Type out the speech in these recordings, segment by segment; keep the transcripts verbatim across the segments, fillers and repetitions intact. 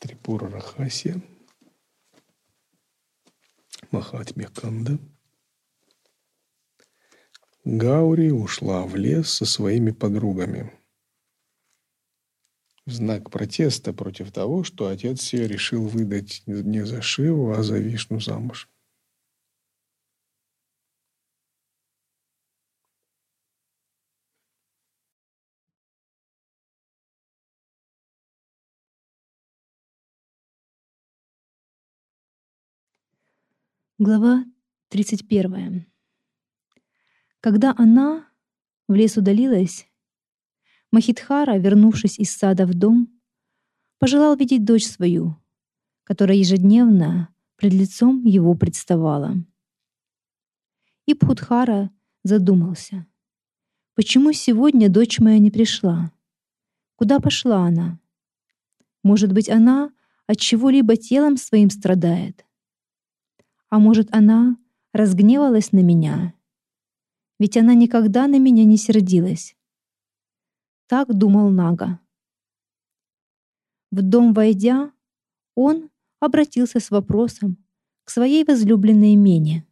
Трипура-рахасья, Махатмеканда. Гаури ушла в лес со своими подругами в знак протеста против того, что отец ее решил выдать не за Шиву, а за Вишну замуж. Глава тридцать первая. Когда она в лес удалилась, Махидхара, вернувшись из сада в дом, пожелал видеть дочь свою, которая ежедневно пред лицом его представала. И Пхутхара задумался: почему сегодня дочь моя не пришла? Куда пошла она? Может быть, она от чего-либо телом своим страдает? А может, она разгневалась на меня? Ведь она никогда на меня не сердилась. Так думал Нага. В дом войдя, он обратился с вопросом к своей возлюбленной Мене.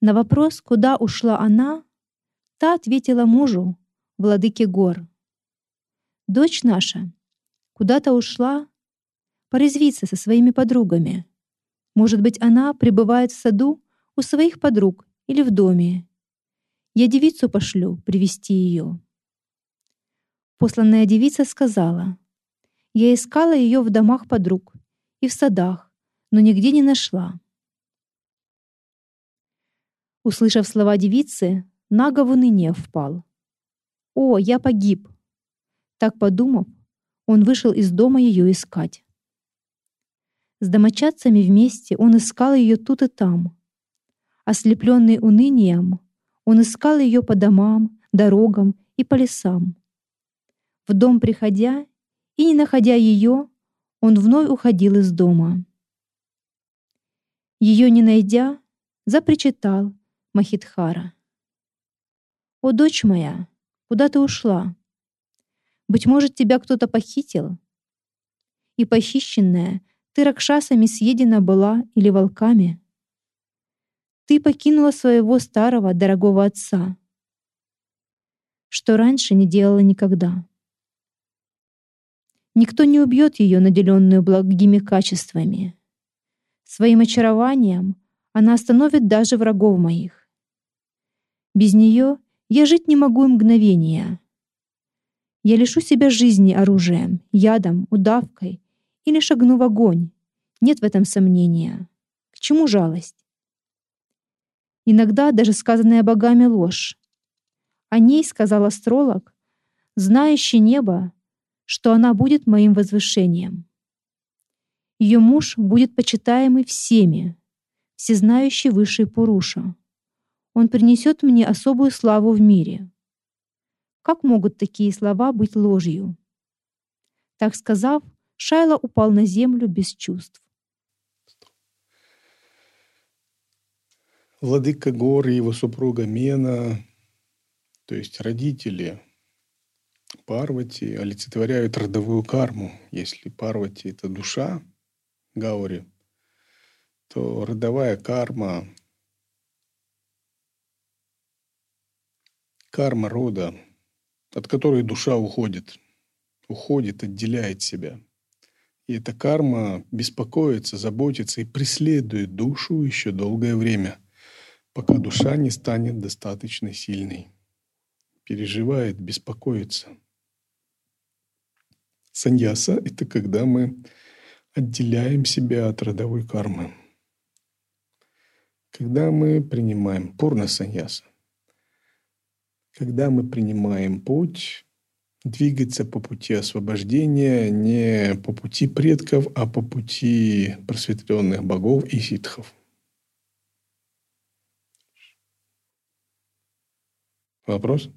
На вопрос, куда ушла она, та ответила мужу, владыке гор: «Дочь наша куда-то ушла порезвиться со своими подругами. Может быть, она пребывает в саду у своих подруг или в доме. Я девицу пошлю привести ее». Посланная девица сказала: «Я искала ее в домах подруг и в садах, но нигде не нашла». Услышав слова девицы, Нага в уныние впал. «О, я погиб!» Так подумав, он вышел из дома ее искать. С домочадцами вместе он искал ее тут и там. Ослепленный унынием, он искал ее по домам, дорогам и по лесам. В дом приходя и не находя ее, он вновь уходил из дома. Ее не найдя, запричитал Махидхара: «О, дочь моя, куда ты ушла? Быть может, тебя кто-то похитил? И похищенная ты ракшасами съедена была или волками? Ты покинула своего старого, дорогого отца, что раньше не делала никогда. Никто не убьет ее, наделенную благими качествами. Своим очарованием она остановит даже врагов моих. Без нее я жить не могу и мгновения. Я лишу себя жизни оружием, ядом, удавкой, или шагну в огонь. Нет в этом сомнения. К чему жалость? Иногда даже сказанная богами ложь. О ней сказал астролог, знающий небо, что она будет моим возвышением. Ее муж будет почитаемый всеми, всезнающий высший Пуруша. Он принесет мне особую славу в мире. Как могут такие слова быть ложью?» Так сказав, Шайла упал на землю без чувств. Владыка гор и его супруга Мена, то есть родители Парвати, олицетворяют родовую карму. Если Парвати — это душа Гаури, то родовая карма, карма рода, от которой душа уходит, уходит, отделяет себя. И эта карма беспокоится, заботится и преследует душу еще долгое время, пока душа не станет достаточно сильной. Переживает, беспокоится. Саньяса — это когда мы отделяем себя от родовой кармы. Когда мы принимаем пурна-саньяса, когда мы принимаем путь двигаться по пути освобождения не по пути предков, а по пути просветленных богов и ситхов. Вопрос?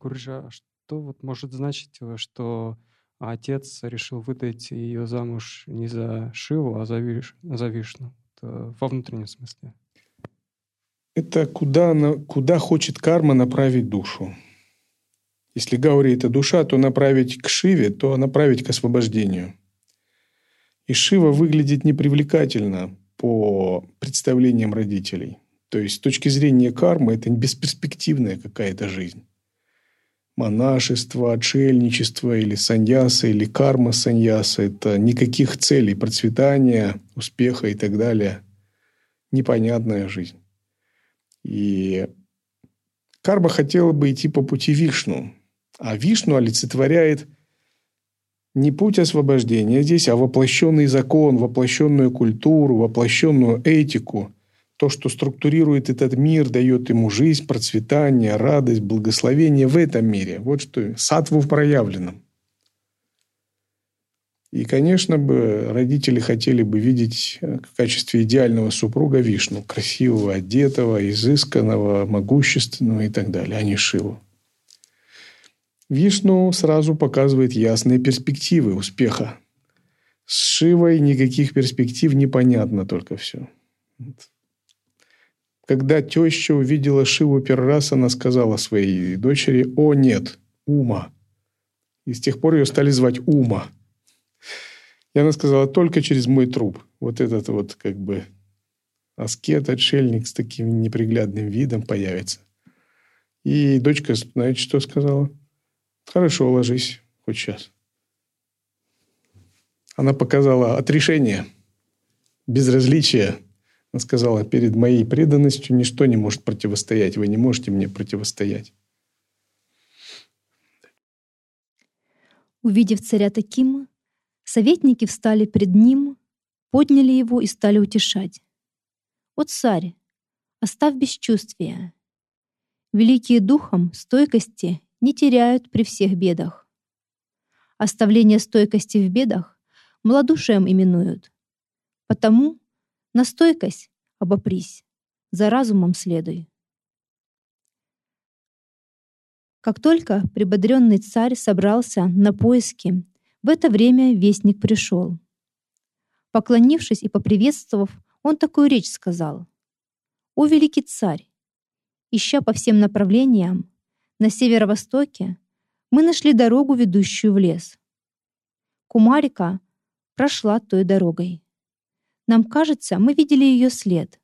Гурджа, а что вот может значить, что отец решил выдать ее замуж не за Шиву, а за, Виш... за Вишну? Это во внутреннем смысле. Это куда, она, куда хочет карма направить душу. Если Гаури — это душа, то направить к Шиве, то направить к освобождению. И Шива выглядит непривлекательно по представлениям родителей. То есть с точки зрения кармы это бесперспективная какая-то жизнь. Монашество, отшельничество или саньяса, или карма саньяса — это никаких целей процветания, успеха и так далее. Непонятная жизнь. И карма хотела бы идти по пути Вишну. А Вишну олицетворяет не путь освобождения здесь, а воплощенный закон, воплощенную культуру, воплощенную этику. То, что структурирует этот мир, дает ему жизнь, процветание, радость, благословение в этом мире. Вот что саттву в проявленном. И, конечно бы, родители хотели бы видеть в качестве идеального супруга Вишну, красивого, одетого, изысканного, могущественного и так далее, а не Шиву. Вишну сразу показывает ясные перспективы успеха. С Шивой никаких перспектив, непонятно только все. Когда теща увидела Шиву первый раз, она сказала своей дочери: «О, нет, Ума». И с тех пор ее стали звать Ума. И она сказала: «Только через мой труп». Вот этот вот как бы аскет, отшельник с таким неприглядным видом появится. И дочка, знаете, что сказала? «Хорошо, ложись хоть сейчас». Она показала отрешение, безразличие. Она сказала: перед моей преданностью ничто не может противостоять. Вы не можете мне противостоять. Увидев царя таким, советники встали пред ним, подняли его и стали утешать. «О царь, оставь бесчувствие. Великие духом стойкости не теряют при всех бедах. Оставление стойкости в бедах малодушием именуют. Потому на стойкость обопрись, за разумом следуй». Как только прибодренный царь собрался на поиски, в это время вестник пришел. Поклонившись и поприветствовав, он такую речь сказал: «О великий царь, ища по всем направлениям, на северо-востоке мы нашли дорогу, ведущую в лес. Кумарика прошла той дорогой. Нам кажется, мы видели ее след.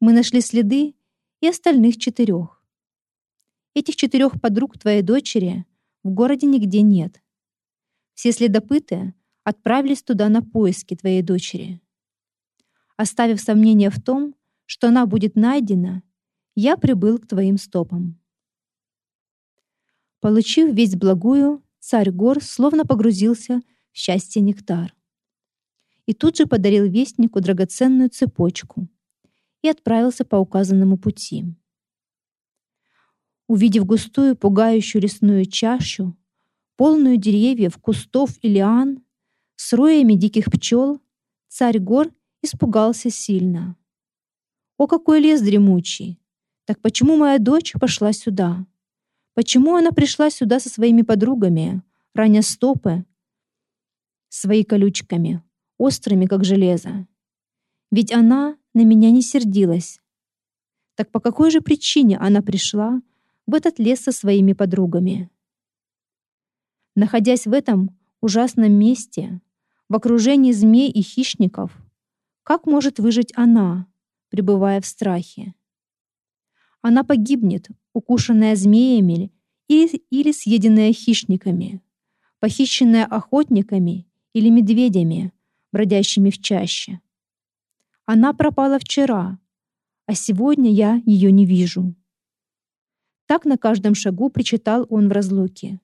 Мы нашли следы и остальных четырех. Этих четырех подруг твоей дочери в городе нигде нет. Все следопыты отправились туда на поиски твоей дочери. Оставив сомнение в том, что она будет найдена, я прибыл к твоим стопам». Получив весть благую, царь гор словно погрузился в счастье нектар. И тут же подарил вестнику драгоценную цепочку и отправился по указанному пути. Увидев густую, пугающую лесную чащу, полную деревьев, кустов и лиан, с роями диких пчел, царь гор испугался сильно. «О, какой лес дремучий! Так почему моя дочь пошла сюда? Почему она пришла сюда со своими подругами, раня стопы свои колючками, острыми, как железо? Ведь она на меня не сердилась. Так по какой же причине она пришла в этот лес со своими подругами?» Находясь в этом ужасном месте, в окружении змей и хищников, как может выжить она, пребывая в страхе? Она погибнет, укушенная змеями или, или съеденная хищниками, похищенная охотниками или медведями, бродящими в чаще. Она пропала вчера, а сегодня я ее не вижу. Так на каждом шагу причитал он в разлуке.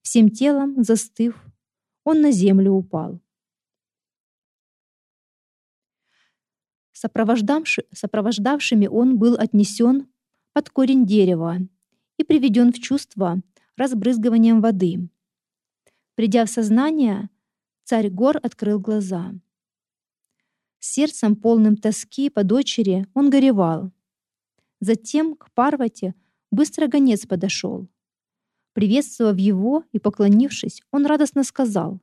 Всем телом, застыв, он на землю упал. Сопровождавшими он был отнесен под корень дерева и приведен в чувство разбрызгиванием воды. Придя в сознание, царь гор открыл глаза. С сердцем, полным тоски по дочери, он горевал. Затем к Парвати быстро гонец подошел. Приветствовав его и поклонившись, он радостно сказал: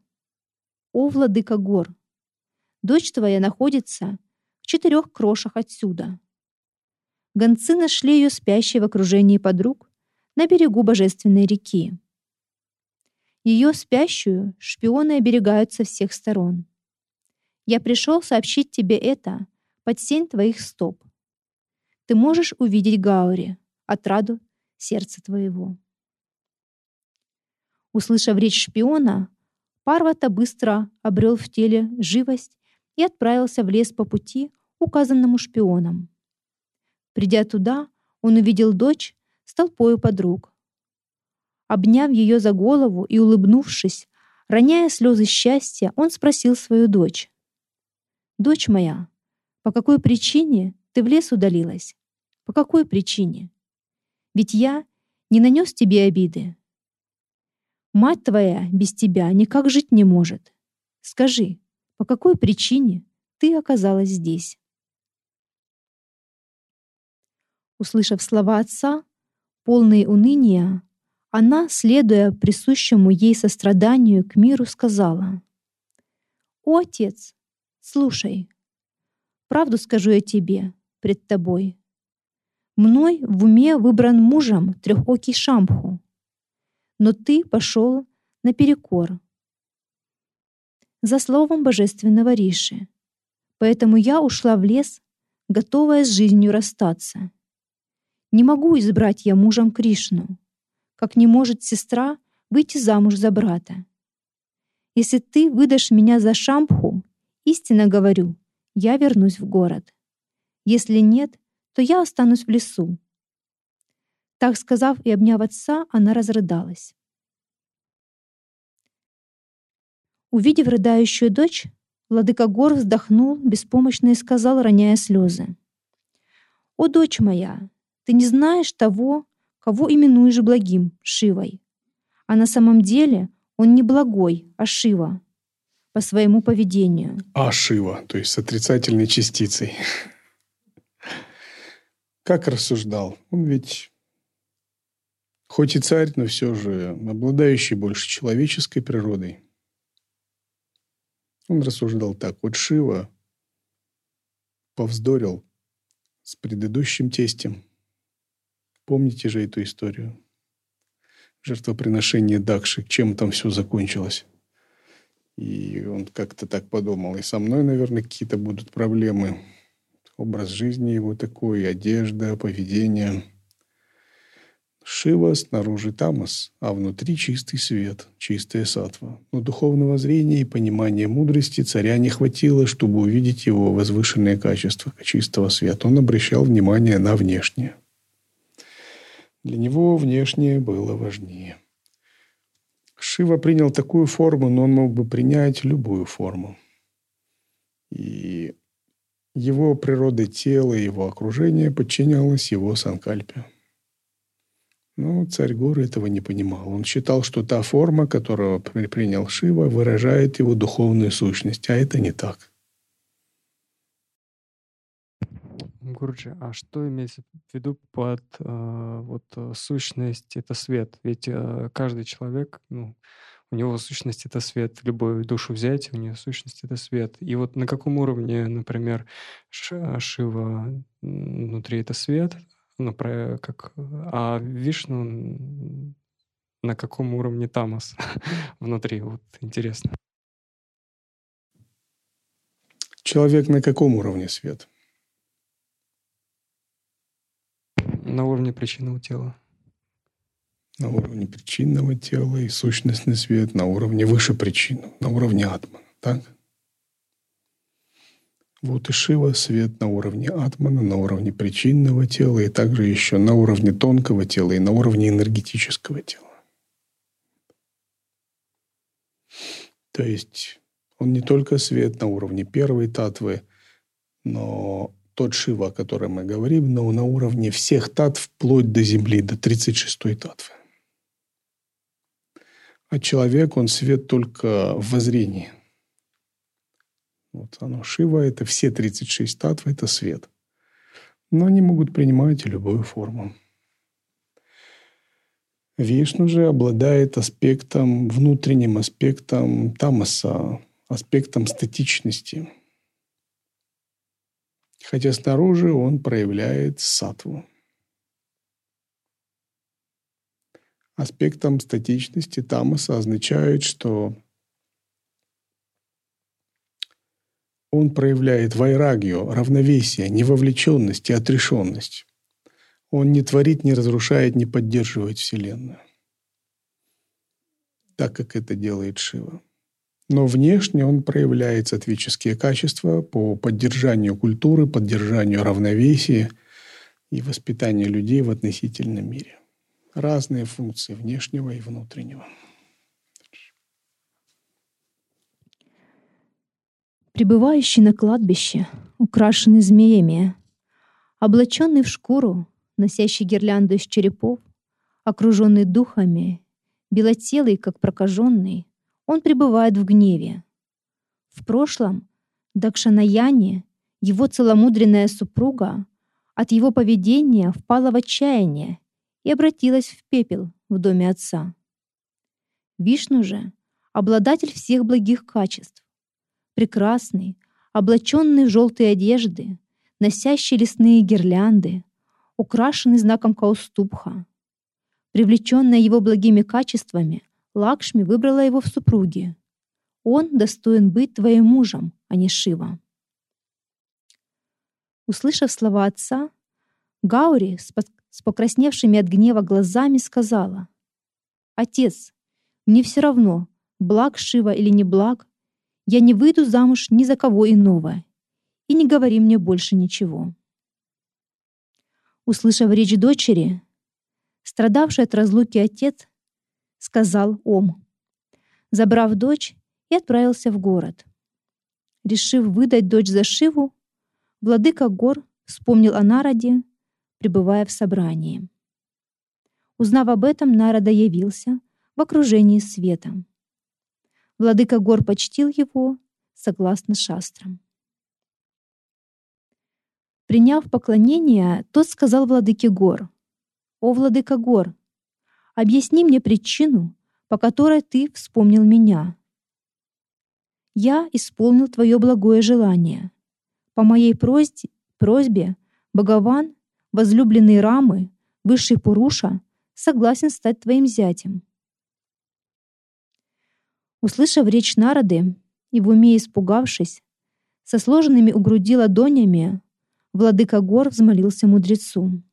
«О, владыка гор, дочь твоя находится в четырех крошах отсюда». Гонцы нашли ее спящей в окружении подруг на берегу божественной реки. Ее спящую шпионы оберегают со всех сторон. Я пришел сообщить тебе это под сень твоих стоп. Ты можешь увидеть Гаури, отраду сердца твоего. Услышав речь шпиона, Парвата быстро обрел в теле живость и отправился в лес по пути, указанному шпионом. Придя туда, он увидел дочь с толпою подруг. Обняв ее за голову и улыбнувшись, роняя слезы счастья, он спросил свою дочь: «Дочь моя, по какой причине ты в лес удалилась? По какой причине? Ведь я не нанес тебе обиды. Мать твоя без тебя никак жить не может. Скажи, по какой причине ты оказалась здесь?» Услышав слова отца, полные уныния, она, следуя присущему ей состраданию к миру, сказала: «О, отец, слушай, правду скажу я тебе пред тобой. Мной в уме выбран мужем трехокий Шамбху, но ты пошел наперекор за словом божественного Риши, поэтому я ушла в лес, готовая с жизнью расстаться. Не могу избрать я мужем Кришну, как не может сестра выйти замуж за брата. Если ты выдашь меня за Шамбху, истинно говорю, я вернусь в город. Если нет, то я останусь в лесу». Так сказав и обняв отца, она разрыдалась. Увидев рыдающую дочь, владыка гор вздохнул беспомощно и сказал, роняя слезы: «О, дочь моя, ты не знаешь того, кого именуешь благим, Шивой. А на самом деле он не благой, а Шива по своему поведению». А Шива, то есть с отрицательной частицей. Как рассуждал? Он ведь хоть и царь, но все же обладающий больше человеческой природой. Он рассуждал так: вот Шива повздорил с предыдущим тестем. Помните же эту историю? Жертвоприношение Дакши, чем там все закончилось. И он как-то так подумал: и со мной, наверное, какие-то будут проблемы. Образ жизни его такой, одежда, поведение. Шива снаружи тамас, а внутри чистый свет, чистая саттва. Но духовного зрения и понимания мудрости царя не хватило, чтобы увидеть его возвышенные качества чистого света. Он обращал внимание на внешнее. Для него внешнее было важнее. Шива принял такую форму, но он мог бы принять любую форму. И его природа тела, его окружение подчинялось его санкальпе. Но царь горы этого не понимал. Он считал, что та форма, которую принял Шива, выражает его духовную сущность. А это не так. Гурджи, а что имеется в виду под э, вот, сущность — это свет? Ведь э, каждый человек, ну, у него сущность — это свет. Любую душу взять, у нее сущность — это свет. И вот на каком уровне, например, Ш- Шива внутри — это свет, ну, про, как, а Вишну на каком уровне тамас внутри? Вот интересно. Человек на каком уровне свет? На уровне причинного тела. На уровне причинного тела и сущностный свет на уровне выше причины, на уровне атмана. Так? Вот и Шива — свет на уровне атмана, на уровне причинного тела и также еще на уровне тонкого тела и на уровне энергетического тела. То есть он не только свет на уровне первой татвы, но тот Шива, о котором мы говорим, но на уровне всех татв, вплоть до земли, до тридцать шестой татвы. А человек, он свет только в воззрении. Вот оно, Шива, это все тридцать шесть татв, это свет. Но они могут принимать любую форму. Вишну же обладает аспектом, внутренним аспектом тамаса, аспектом статичности. Хотя снаружи он проявляет саттву. Аспектом статичности тамаса означает, что он проявляет вайрагью, равновесие, невовлеченность и отрешенность. Он не творит, не разрушает, не поддерживает Вселенную, так как это делает Шива. Но внешне он проявляет саттвические качества по поддержанию культуры, поддержанию равновесия и воспитанию людей в относительном мире. Разные функции внешнего и внутреннего. Пребывающий на кладбище, украшенный змеями, облаченный в шкуру, носящий гирлянду из черепов, окруженный духами, белотелый, как прокаженный, он пребывает в гневе. В прошлом Дакшанаяне, его целомудренная супруга, от его поведения впала в отчаяние и обратилась в пепел в доме отца. Вишну же, обладатель всех благих качеств, прекрасный, облаченный в желтые одежды, носящий лесные гирлянды, украшенный знаком Каустубха. Привлеченная его благими качествами, Лакшми выбрала его в супруги. Он достоин быть твоим мужем, а не Шива. Услышав слова отца, Гаури с покрасневшими от гнева глазами сказала: «Отец, мне все равно, благ Шива или не благ, я не выйду замуж ни за кого иного, и не говори мне больше ничего». Услышав речь дочери, страдавший от разлуки отец сказал «Ом», забрав дочь и отправился в город. Решив выдать дочь за Шиву, владыка гор вспомнил о Нараде, пребывая в собрании. Узнав об этом, Нарада явился в окружении света. Владыка гор почтил его согласно шастрам. Приняв поклонение, тот сказал владыке гор: «О, владыка гор, объясни мне причину, по которой ты вспомнил меня. Я исполнил твое благое желание. По моей просьбе, просьбе Бхагаван, возлюбленный Рамы, высший Пуруша, согласен стать твоим зятем». Услышав речь Нарады и в уме испугавшись, со сложенными у груди ладонями, владыка гор взмолился мудрецу: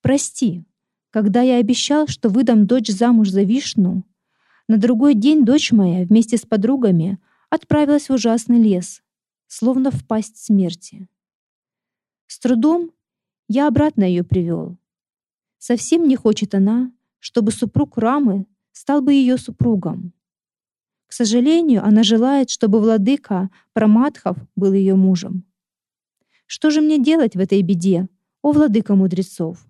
«Прости, когда я обещал, что выдам дочь замуж за Вишну, на другой день дочь моя вместе с подругами отправилась в ужасный лес, словно в пасть смерти. С трудом я обратно ее привел. Совсем не хочет она, чтобы супруг Рамы стал бы ее супругом. К сожалению, она желает, чтобы владыка Проматхов был ее мужем. Что же мне делать в этой беде, о владыка мудрецов?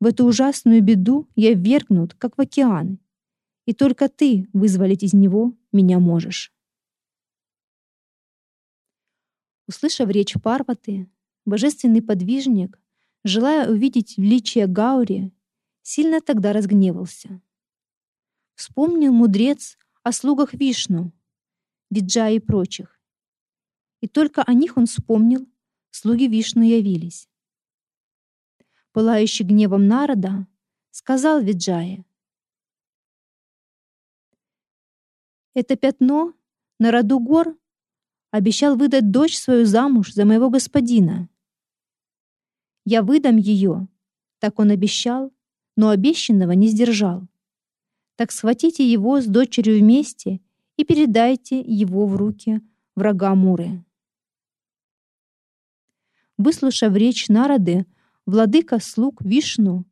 В эту ужасную беду я ввергнут, как в океан, и только ты вызволить из него меня можешь». Услышав речь Парвати, божественный подвижник, желая увидеть величие Гаури, сильно тогда разгневался. Вспомнил мудрец о слугах Вишну, Виджая и прочих, и только о них он вспомнил, слуги Вишну явились. Пылающий гневом Нарада, сказал Виджае: «Это пятно на роду гор обещал выдать дочь свою замуж за моего господина. Я выдам ее, так он обещал, но обещанного не сдержал. Так схватите его с дочерью вместе и передайте его в руки врага Муры». Выслушав речь Нарады, владыка слуг Вишну,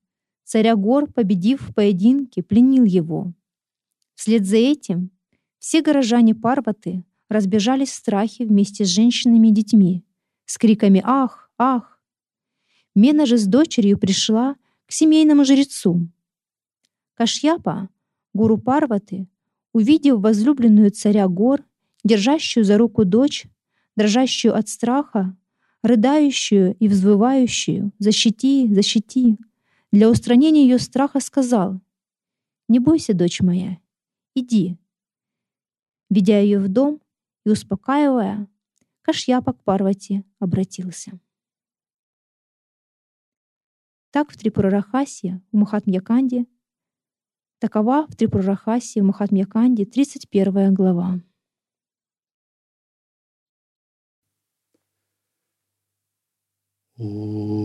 царя гор, победив в поединке, пленил его. Вслед за этим все горожане Парвати разбежались в страхе вместе с женщинами и детьми, с криками «Ах! Ах!». Мена же с дочерью пришла к семейному жрецу. Кашьяпа, гуру Парвати, увидев возлюбленную царя гор, держащую за руку дочь, дрожащую от страха, рыдающую и взвывающую «Защити! Защити!», для устранения ее страха сказал: «Не бойся, дочь моя, иди». Ведя ее в дом и успокаивая, Кашьяпа к Парвати обратился. Так в Трипура-рахасье в Махатмья-канде, такова в Трипура-рахасье в Махатмья-канде тридцать первая глава. Ooh.